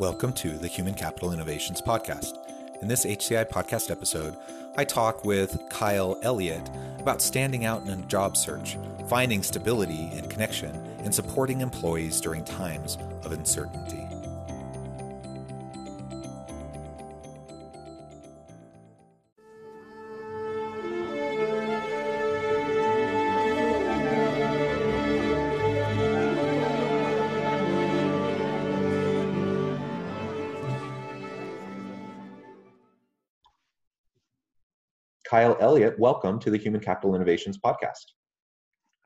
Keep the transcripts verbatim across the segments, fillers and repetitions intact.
Welcome to the Human Capital Innovations Podcast. In this H C I podcast episode, I talk with Kyle Elliott about standing out in a job search, finding stability and connection, and supporting employees during times of uncertainty. Kyle Elliott, welcome to the Human Capital Innovations Podcast.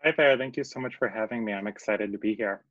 Hi there. Thank you so much for having me. I'm excited to be here.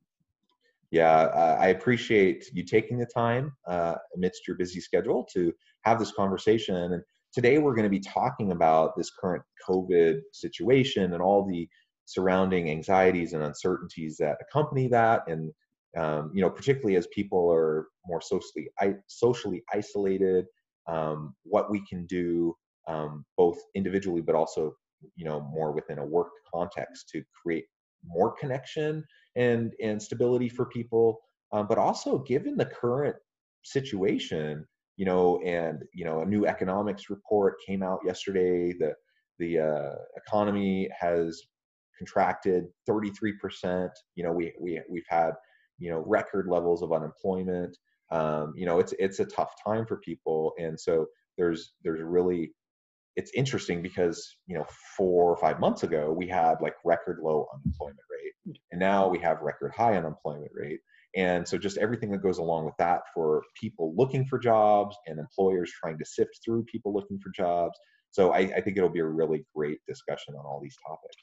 Yeah, uh, I appreciate you taking the time uh, amidst your busy schedule to have this conversation. And today we're going to be talking about this current COVID situation and all the surrounding anxieties and uncertainties that accompany that. And, um, you know, particularly as people are more socially, I- socially isolated, um, what we can do Um, both individually, but also, you know, more within a work context to create more connection and, and stability for people. Um, but also given the current situation, you know, and, you know, a new economics report came out yesterday, the, the uh, economy has contracted thirty-three percent. You know, we, we, we've had, you know, record levels of unemployment. Um, you know, it's, it's a tough time for people. And so there's, there's really, it's interesting because, you know, four or five months ago, we had like record low unemployment rate, and now we have record high unemployment rate. And so just everything that goes along with that for people looking for jobs and employers trying to sift through people looking for jobs. So I, I think it'll be a really great discussion on all these topics.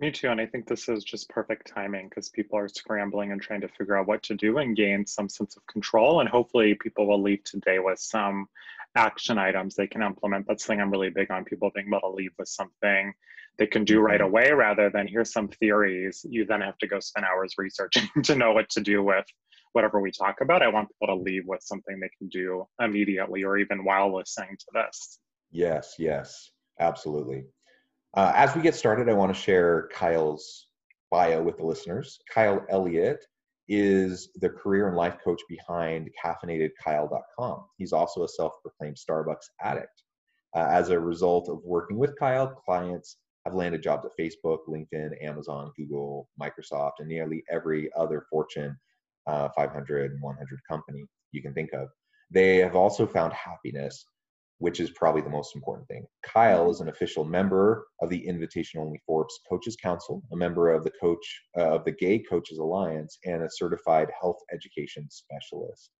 Me too. And I think this is just perfect timing because people are scrambling and trying to figure out what to do and gain some sense of control. And hopefully people will leave today with some action items they can implement. That's something I'm really big on, people being able to leave with something they can do right away rather than here's some theories. You then have to go spend hours researching to know what to do with whatever we talk about. I want people to leave with something they can do immediately or even while listening to this. Yes, yes, absolutely. Uh, as we get started, I want to share Kyle's bio with the listeners. Kyle Elliott is the career and life coach behind caffeinated kyle dot com. He's also a self-proclaimed Starbucks addict. Uh, as a result of working with Kyle, clients have landed jobs at Facebook, LinkedIn, Amazon, Google, Microsoft, and nearly every other Fortune uh, five hundred and one hundred company you can think of. They have also found happiness, which is probably the most important thing. Kyle is an official member of the invitation-only Forbes Coaches Council, a member of the coach uh, of the Gay Coaches Alliance, and a certified health education specialist.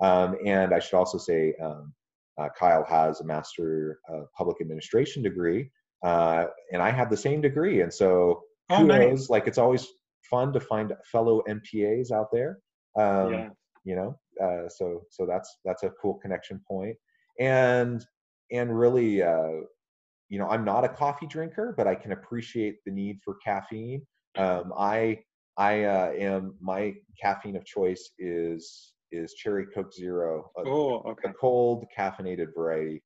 Um, and I should also say, um, uh, Kyle has a Master of Public Administration degree, uh, and I have the same degree. And so, oh, kudos! Nice. Like, it's always fun to find fellow M P As out there. Um, yeah. You know, uh, so so that's that's a cool connection point. And and really, uh, you know, I'm not a coffee drinker, but I can appreciate the need for caffeine. Um, I I uh, am my caffeine of choice is is Cherry Coke Zero, a, oh, okay. a cold caffeinated variety.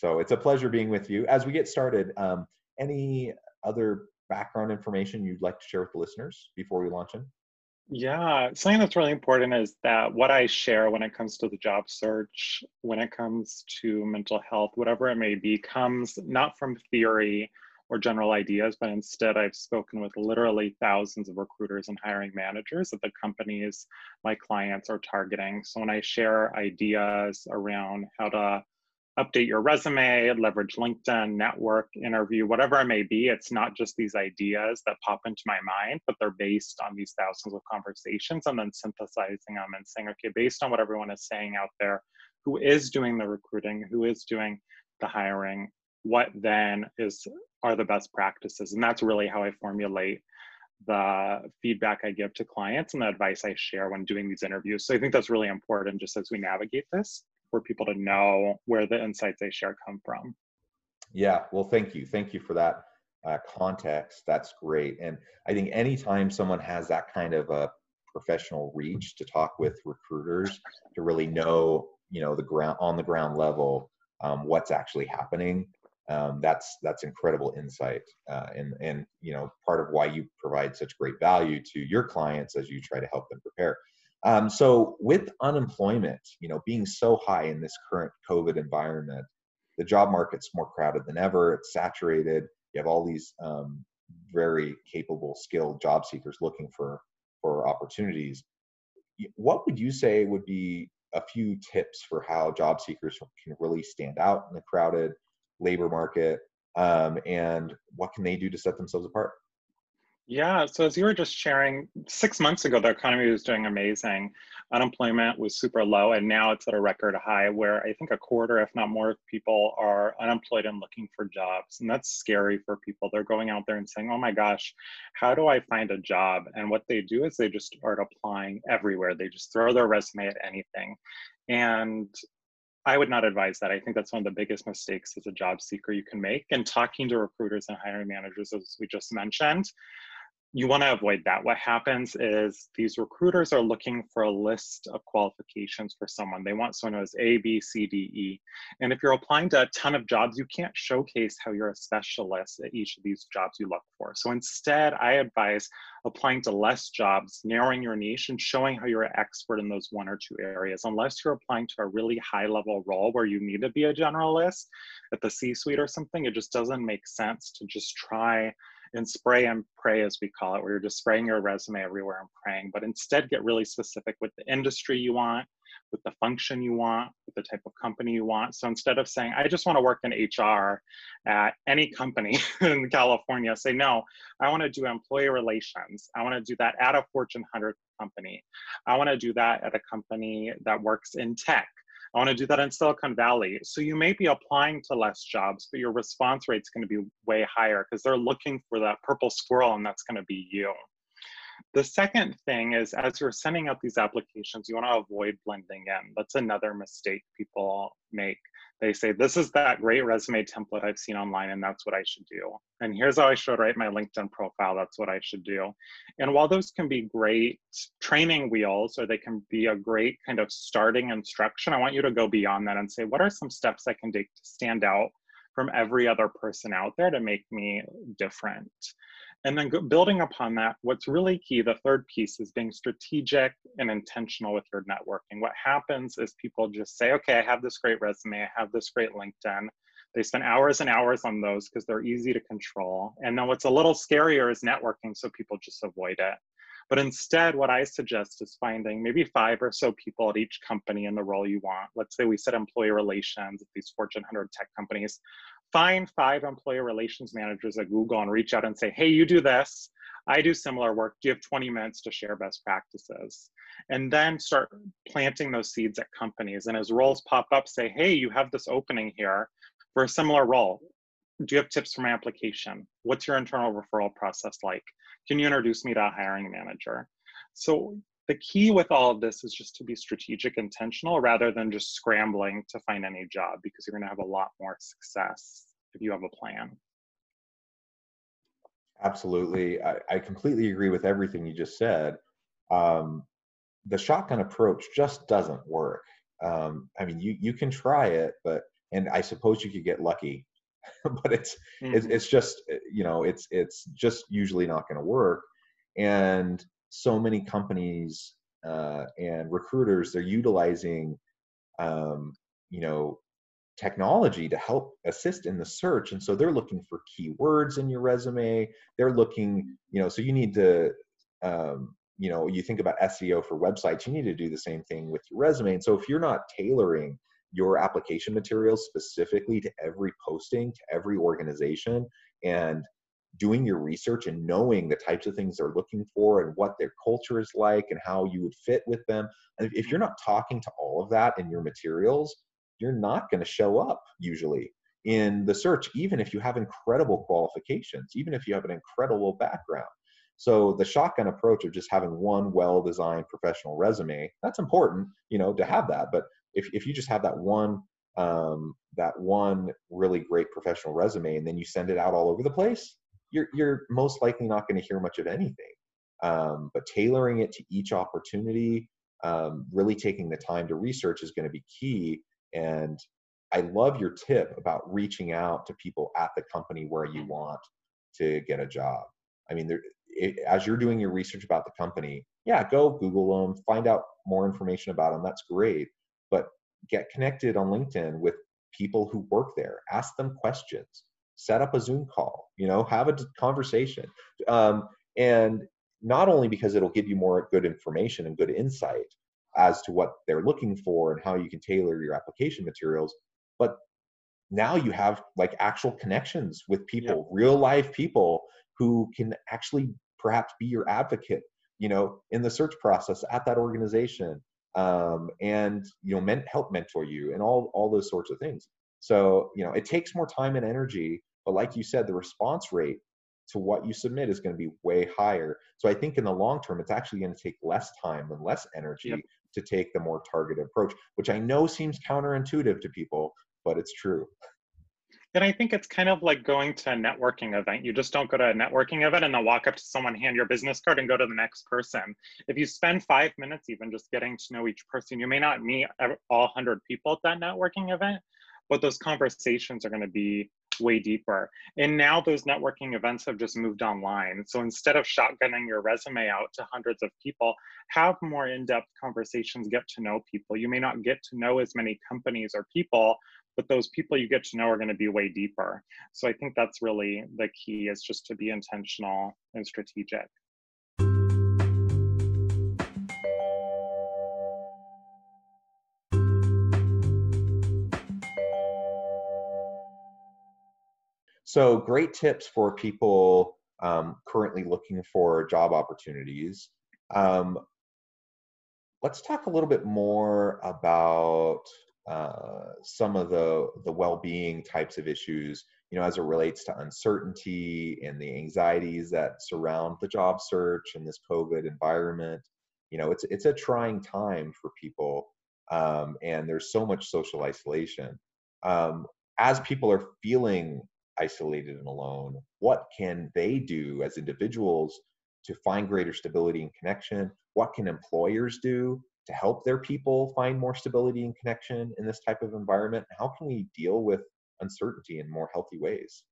So it's a pleasure being with you. As we get started, um, any other background information you'd like to share with the listeners before we launch in? Yeah, something that's really important is that what I share when it comes to the job search, when it comes to mental health, whatever it may be, comes not from theory or general ideas, but instead I've spoken with literally thousands of recruiters and hiring managers at the companies my clients are targeting. So when I share ideas around how to update your resume, leverage LinkedIn, network, interview, whatever it may be. It's not just these ideas that pop into my mind, but they're based on these thousands of conversations and then synthesizing them and saying, okay, based on what everyone is saying out there, who is doing the recruiting, who is doing the hiring, what then is are the best practices? And that's really how I formulate the feedback I give to clients and the advice I share when doing these interviews. So I think that's really important just as we navigate this, for people to know where the insights I share come from. Yeah, well, thank you. Thank you for that uh, context. That's great. And I think anytime someone has that kind of a professional reach to talk with recruiters, to really know, you know, the ground on the ground level, um, what's actually happening. Um, that's that's incredible insight, uh, and and you know, part of why you provide such great value to your clients as you try to help them prepare. Um, so with unemployment, you know, being so high in this current COVID environment, the job market's more crowded than ever. It's saturated. You have all these um, very capable, skilled job seekers looking for for opportunities. What would you say would be a few tips for how job seekers can really stand out in the crowded labor market, um, and what can they do to set themselves apart? Yeah, so as you were just sharing, six months ago, the economy was doing amazing. Unemployment was super low, and now it's at a record high where I think a quarter, if not more, of people are unemployed and looking for jobs. And that's scary for people. They're going out there and saying, oh my gosh, how do I find a job? And what they do is they just start applying everywhere. They just throw their resume at anything. And I would not advise that. I think that's one of the biggest mistakes as a job seeker you can make. And talking to recruiters and hiring managers, as we just mentioned, you want to avoid that. What happens is these recruiters are looking for a list of qualifications for someone. They want someone who has A, B, C, D, E. And if you're applying to a ton of jobs, you can't showcase how you're a specialist at each of these jobs you look for. So instead, I advise applying to less jobs, narrowing your niche, and showing how you're an expert in those one or two areas. Unless you're applying to a really high-level role where you need to be a generalist at the C-suite or something, it just doesn't make sense to just try and spray and pray, as we call it, where you're just spraying your resume everywhere and praying, but instead get really specific with the industry you want, with the function you want, with the type of company you want. So instead of saying, I just want to work in H R at any company in California, say, no, I want to do employee relations. I want to do that at a Fortune one hundred company. I want to do that at a company that works in tech. I want to do that in Silicon Valley. So you may be applying to less jobs, but your response rate's going to be way higher because they're looking for that purple squirrel, and that's going to be you. The second thing is, as you're sending out these applications, you want to avoid blending in. That's another mistake people make. They say, this is that great resume template I've seen online, and that's what I should do. And here's how I should write my LinkedIn profile. That's what I should do. And while those can be great training wheels, or they can be a great kind of starting instruction, I want you to go beyond that and say, what are some steps I can take to stand out from every other person out there to make me different? And then building upon that, what's really key, the third piece, is being strategic and intentional with your networking. What happens is people just say, okay, I have this great resume, I have this great LinkedIn. They spend hours and hours on those because they're easy to control. And then what's a little scarier is networking, so people just avoid it. But instead, what I suggest is finding maybe five or so people at each company in the role you want. Let's say we said employee relations at these Fortune one hundred tech companies. Find five employee relations managers at Google and reach out and say, hey, you do this. I do similar work. Do you have twenty minutes to share best practices? And then start planting those seeds at companies. And as roles pop up, say, hey, you have this opening here for a similar role. Do you have tips for my application? What's your internal referral process like? Can you introduce me to a hiring manager? So the key with all of this is just to be strategic, intentional, rather than just scrambling to find any job, because you're going to have a lot more success if you have a plan. Absolutely. I, I completely agree with everything you just said. Um, the shotgun approach just doesn't work. Um, I mean, you, you can try it, but, and I suppose you could get lucky. But it's, mm-hmm. it's it's just, you know, it's it's just usually not going to work. And so many companies uh, and recruiters, they're utilizing, um, you know, technology to help assist in the search. And so they're looking for keywords in your resume. They're looking, you know, so you need to, um, you know, you think about S E O for websites, you need to do the same thing with your resume. And so if you're not tailoring your application materials specifically to every posting, to every organization, and doing your research and knowing the types of things they're looking for and what their culture is like and how you would fit with them. And if you're not talking to all of that in your materials, you're not going to show up usually in the search, even if you have incredible qualifications, even if you have an incredible background. So the shotgun approach of just having one well-designed professional resume, that's important, you know, to have that. But if, if you just have that one, um, that one really great professional resume, and then you send it out all over the place, you're, you're most likely not going to hear much of anything. Um, but tailoring it to each opportunity, um, really taking the time to research is going to be key. And I love your tip about reaching out to people at the company where you want to get a job. I mean, there, it, as you're doing your research about the company, yeah, go Google them, find out more information about them. That's great. But get connected on LinkedIn with people who work there. Ask them questions. Set up a Zoom call. You know, have a conversation. Um, and not only because it'll give you more good information and good insight as to what they're looking for and how you can tailor your application materials, but now you have like actual connections with people, yeah. real life people who can actually perhaps be your advocate, you know, in the search process at that organization, um, and, you know, men- help mentor you and all, all those sorts of things. So, you know, it takes more time and energy, but like you said, the response rate to what you submit is going to be way higher. So I think in the long term, it's actually going to take less time and less energy yep. to take the more targeted approach, which I know seems counterintuitive to people, but it's true. And I think it's kind of like going to a networking event. You just don't go to a networking event and then walk up to someone, hand your business card, and go to the next person. If you spend five minutes even just getting to know each person, you may not meet all one hundred people at that networking event, but those conversations are going to be way deeper. And now those networking events have just moved online. So instead of shotgunning your resume out to hundreds of people, have more in-depth conversations, get to know people. You may not get to know as many companies or people, but those people you get to know are going to be way deeper. So I think that's really the key, is just to be intentional and strategic. So great tips for people um, currently looking for job opportunities. Um, let's talk a little bit more about uh, some of the, the well-being types of issues, you know, as it relates to uncertainty and the anxieties that surround the job search and this COVID environment. You know, it's, it's a trying time for people, um, and there's so much social isolation. Um, as people are feeling isolated and alone, what can they do as individuals to find greater stability and connection? What can employers do to help their people find more stability and connection in this type of environment? How can we deal with uncertainty in more healthy ways?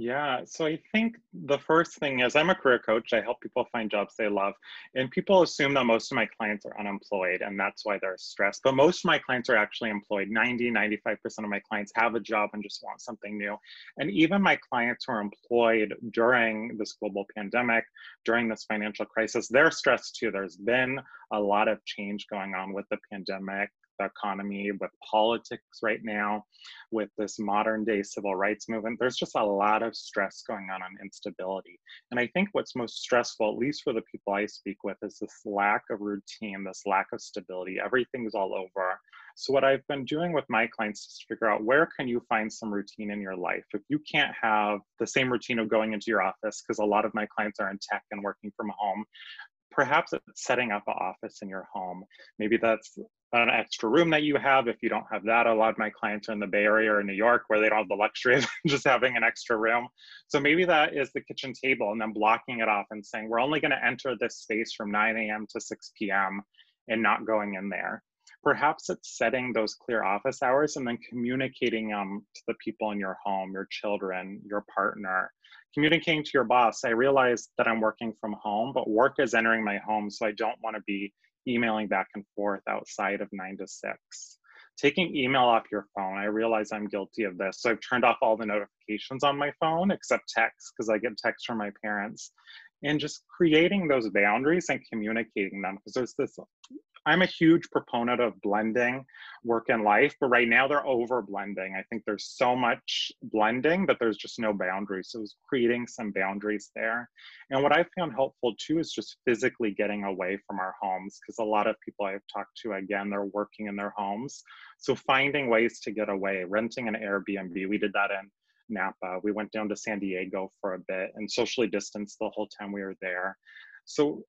Yeah, so I think the first thing is, I'm a career coach. I help people find jobs they love. And people assume that most of my clients are unemployed, and that's why they're stressed. But most of my clients are actually employed. ninety, ninety-five percent of my clients have a job and just want something new. And even my clients who are employed during this global pandemic, during this financial crisis, they're stressed too. There's been a lot of change going on with the pandemic, the economy, with politics right now, with this modern day civil rights movement. There's just a lot of stress going on on instability. And I think what's most stressful, at least for the people I speak with, is this lack of routine, this lack of stability. Everything's all over. So what I've been doing with my clients is to figure out, where can you find some routine in your life? If you can't have the same routine of going into your office, because a lot of my clients are in tech and working from home, perhaps it's setting up an office in your home. Maybe that's an extra room that you have. If you don't have that, a lot of my clients are in the Bay Area or in New York, where they don't have the luxury of just having an extra room. So maybe that is the kitchen table, and then blocking it off and saying, we're only going to enter this space from nine a.m. to six p.m. and not going in there. Perhaps it's setting those clear office hours and then communicating um, to the people in your home, your children, your partner, communicating to your boss. I realize that I'm working from home, but work is entering my home, so I don't want to be emailing back and forth outside of nine to six. Taking email off your phone. I realize I'm guilty of this, so I've turned off all the notifications on my phone except text, because I get texts from my parents. And just creating those boundaries and communicating them, because there's this, I'm a huge proponent of blending work and life, but right now they're over blending. I think there's so much blending that there's just no boundaries. So it's creating some boundaries there. And what I found helpful too is just physically getting away from our homes, because a lot of people I've talked to, again, they're working in their homes. So finding ways to get away, renting an Airbnb. We did that in Napa. We went down to San Diego for a bit and socially distanced the whole time we were there. So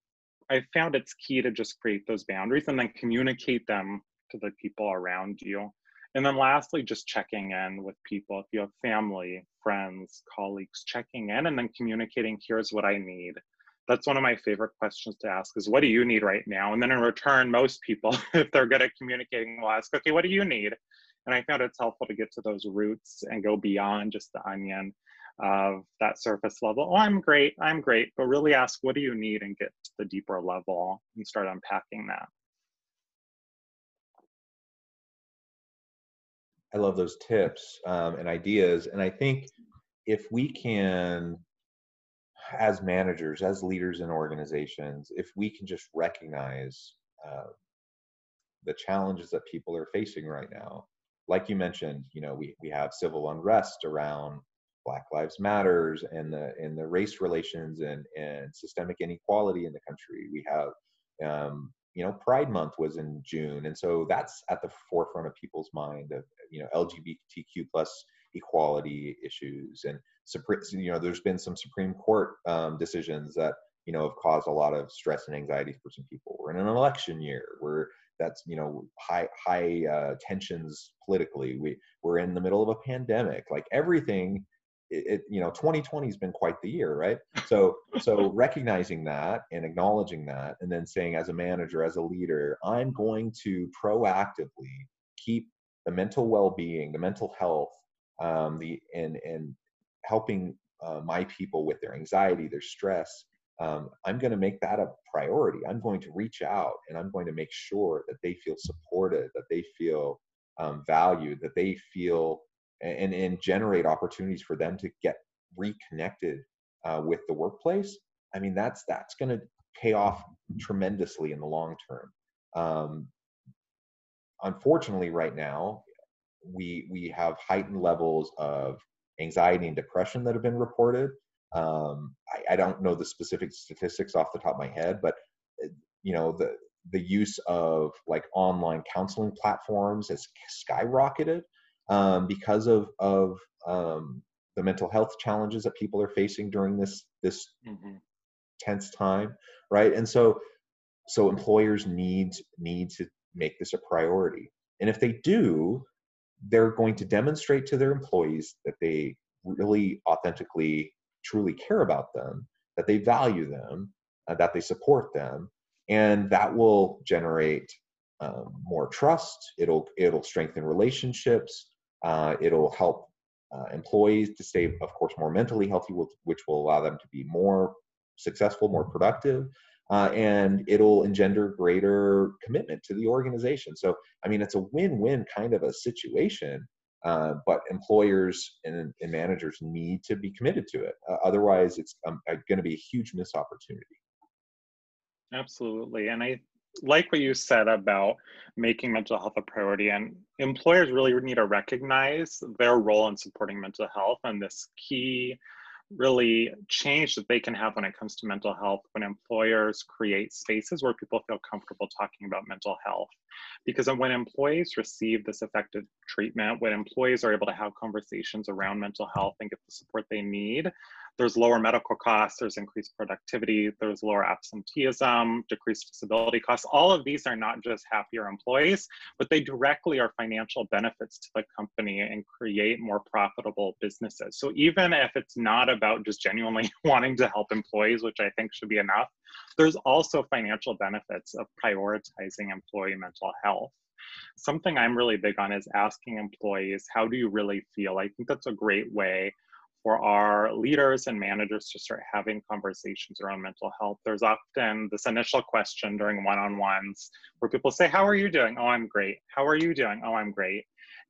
I found it's key to just create those boundaries and then communicate them to the people around you. And then lastly, just checking in with people. If you have family, friends, colleagues, checking in and then communicating, here's what I need. That's one of my favorite questions to ask is, what do you need right now? And then in return, most people, if they're good at communicating, will ask, okay, what do you need? And I found it's helpful to get to those roots and go beyond just the onion of that surface level. Oh, I'm great, I'm great. But really ask, what do you need? And get to the deeper level and start unpacking that. I love those tips um, and ideas. And I think if we can, as managers, as leaders in organizations, if we can just recognize uh, the challenges that people are facing right now, like you mentioned, you know, we, we have civil unrest around Black Lives Matters and the and the race relations and, and systemic inequality in the country. We have, um, you know, Pride Month was in June, and so that's at the forefront of people's mind of, you know, L G B T Q plus equality issues, and you know, there's been some Supreme Court um, decisions that, you know, have caused a lot of stress and anxiety for some people. We're in an election year where that's, you know, high high uh, tensions politically. We we're in the middle of a pandemic. Like everything, it, it you know, twenty twenty has been quite the year, right? So so recognizing that and acknowledging that, and then saying, as a manager, as a leader, I'm going to proactively keep the mental well-being, the mental health, um, the and and helping uh, my people with their anxiety, their stress, um, I'm going to make that a priority. I'm going to reach out and I'm going to make sure that they feel supported, that they feel um, valued, that they feel and, and generate opportunities for them to get reconnected uh, with the workplace. I mean, that's, that's going to pay off tremendously in the long term. Um, unfortunately, right now, we, we have heightened levels of anxiety and depression that have been reported. Um, I, I don't know the specific statistics off the top of my head, but you know, the the use of like online counseling platforms has skyrocketed um, because of of um, the mental health challenges that people are facing during this this mm-hmm. tense time, right? And so so employers need need to make this a priority, and if they do, they're going to demonstrate to their employees that they really authentically, truly care about them, that they value them, uh, that they support them, and that will generate um, more trust. It'll it'll strengthen relationships. Uh, it'll help uh, employees to stay, of course, more mentally healthy, which will allow them to be more successful, more productive. Uh, and it'll engender greater commitment to the organization. So, I mean, it's a win-win kind of a situation, uh, but employers and, and managers need to be committed to it. Uh, otherwise, it's um, going to be a huge missed opportunity. Absolutely. And I like what you said about making mental health a priority. And employers really need to recognize their role in supporting mental health and this key really change that they can have when it comes to mental health, when employers create spaces where people feel comfortable talking about mental health. Because when employees receive this effective treatment, when employees are able to have conversations around mental health and get the support they need, there's lower medical costs, there's increased productivity, there's lower absenteeism, decreased disability costs. All of these are not just happier employees, but they directly are financial benefits to the company and create more profitable businesses. So even if it's not about just genuinely wanting to help employees, which I think should be enough, there's also financial benefits of prioritizing employee mental health. Something I'm really big on is asking employees, how do you really feel? I think that's a great way for our leaders and managers to start having conversations around mental health. There's often this initial question during one-on-ones where people say, how are you doing? Oh, I'm great. How are you doing? Oh, I'm great.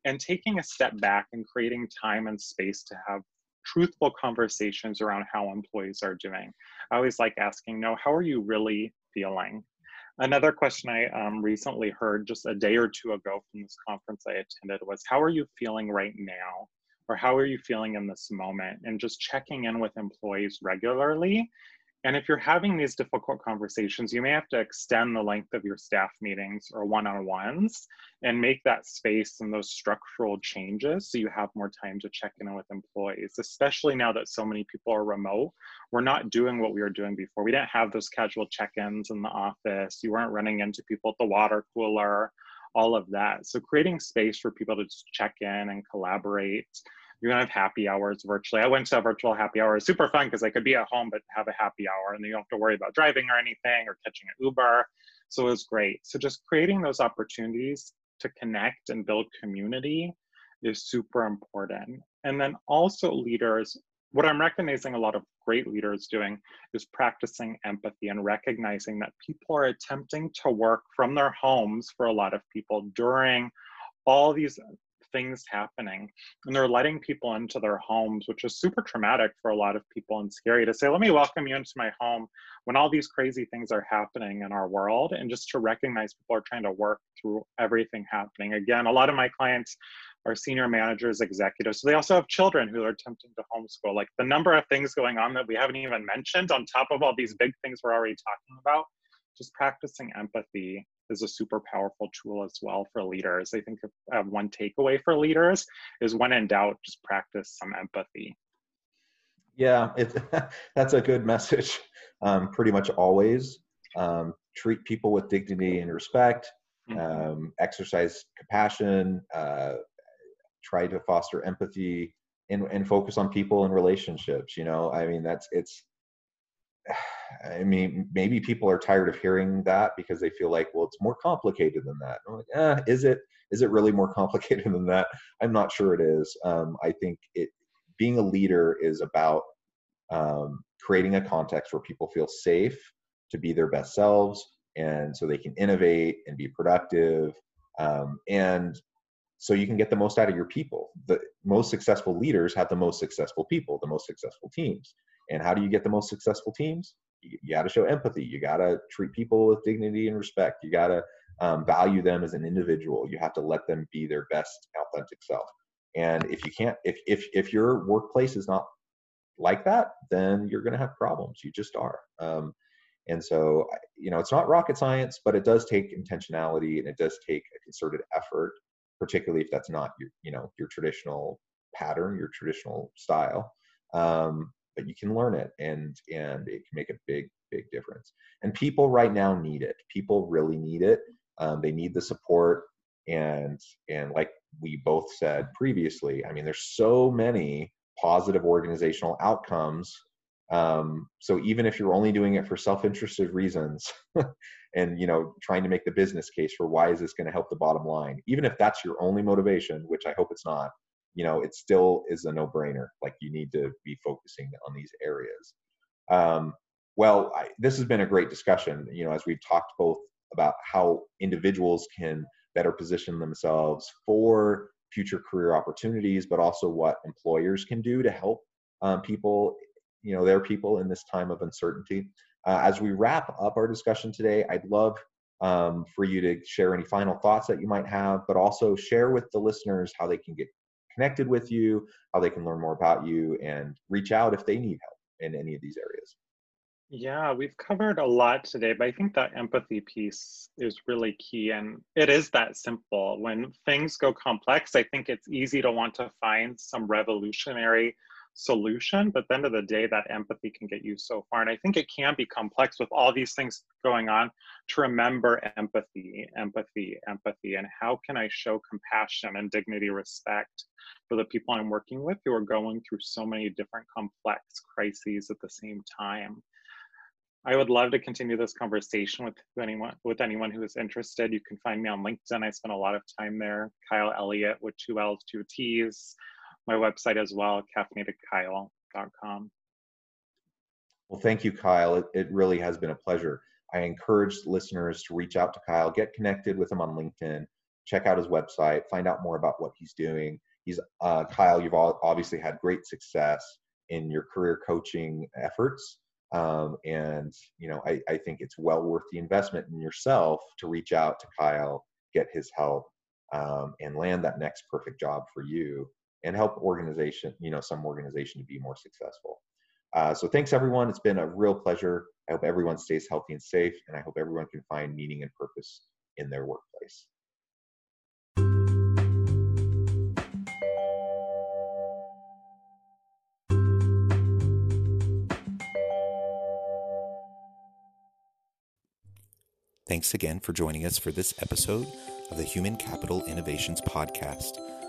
And taking a step back and creating time and space to have truthful conversations around how employees are doing. I always like asking, no, how are you really feeling? Another question I um, recently heard just a day or two ago from this conference I attended was, how are you feeling right now? Or how are you feeling in this moment? And just checking in with employees regularly And if you're having these difficult conversations, you may have to extend the length of your staff meetings or one-on-ones and make that space and those structural changes so you have more time to check in with employees, especially now that so many people are remote. We're not doing what we were doing before. We didn't have those casual check-ins in the office. You weren't running into people at the water cooler, all of that. So creating space for people to just check in and collaborate. You're gonna have happy hours virtually. I went to a virtual happy hour. It's super fun because I could be at home but have a happy hour and you don't have to worry about driving or anything or catching an Uber. So it was great. So just creating those opportunities to connect and build community is super important. And then also leaders, what I'm recognizing a lot of great leaders doing is practicing empathy and recognizing that people are attempting to work from their homes for a lot of people during all these things happening, and they're letting people into their homes, which is super traumatic for a lot of people and scary to say, let me welcome you into my home when all these crazy things are happening in our world. And just to recognize people are trying to work through everything happening. Again, a lot of my clients are senior managers, executives, so they also have children who are attempting to homeschool. Like the number of things going on that we haven't even mentioned on top of all these big things we're already talking about, just practicing empathy is a super powerful tool as well for leaders. I think if, uh, one takeaway for leaders is when in doubt, just practice some empathy. Yeah, it, that's a good message. Um, pretty much always. Um, treat people with dignity and respect, mm-hmm. um, exercise compassion, uh, try to foster empathy and, and focus on people and relationships. You know, I mean, that's, it's, I mean, maybe people are tired of hearing that because they feel like, well, it's more complicated than that. I'm like, eh, is it? Is it really more complicated than that? I'm not sure it is. Um, I think it being a leader is about um, creating a context where people feel safe to be their best selves, and so they can innovate and be productive, um, and so you can get the most out of your people. The most successful leaders have the most successful people, the most successful teams. And how do you get the most successful teams? You got to show empathy. You got to treat people with dignity and respect. You got to um, value them as an individual. You have to let them be their best authentic self. And if you can't, if if if your workplace is not like that, then you're going to have problems. You just are. Um, and so, you know, it's not rocket science, but it does take intentionality and it does take a concerted effort, particularly if that's not your, you know, your traditional pattern, your traditional style. Um, But you can learn it, and and it can make a big, big difference. And people right now need it. People really need it. Um, they need the support. And and like we both said previously, I mean, there's so many positive organizational outcomes. Um, so even if you're only doing it for self-interested reasons, and you know, trying to make the business case for why is this going to help the bottom line, even if that's your only motivation, which I hope it's not. You know, it still is a no-brainer. Like you need to be focusing on these areas. Um, well, I, this has been a great discussion, you know, as we've talked both about how individuals can better position themselves for future career opportunities, but also what employers can do to help um, people, you know, their people in this time of uncertainty. Uh, as we wrap up our discussion today, I'd love um, for you to share any final thoughts that you might have, but also share with the listeners how they can get connected with you, how they can learn more about you, and reach out if they need help in any of these areas. Yeah, we've covered a lot today, but I think that empathy piece is really key. And it is that simple. When things go complex, I think it's easy to want to find some revolutionary solution, but at the end of the day, that empathy can get you so far. And I think it can be complex with all these things going on to remember empathy, empathy, empathy, and how can I show compassion and dignity, respect for the people I'm working with who are going through so many different complex crises at the same time. I would love to continue this conversation with anyone with anyone who is interested. You can find me on LinkedIn. I spend a lot of time there. Kyle Elliott with two L's, two T's. My website as well, caffeinated kyle dot com. Well, thank you, Kyle. It, it really has been a pleasure. I encourage listeners to reach out to Kyle, get connected with him on LinkedIn, check out his website, find out more about what he's doing. He's uh, Kyle, you've all obviously had great success in your career coaching efforts. Um, and you know, I, I think it's well worth the investment in yourself to reach out to Kyle, get his help, um, and land that next perfect job for you, and help organization, you know, some organization to be more successful. Uh, so thanks, everyone. It's been a real pleasure. I hope everyone stays healthy and safe, and I hope everyone can find meaning and purpose in their workplace. Thanks again for joining us for this episode of the Human Capital Innovations Podcast.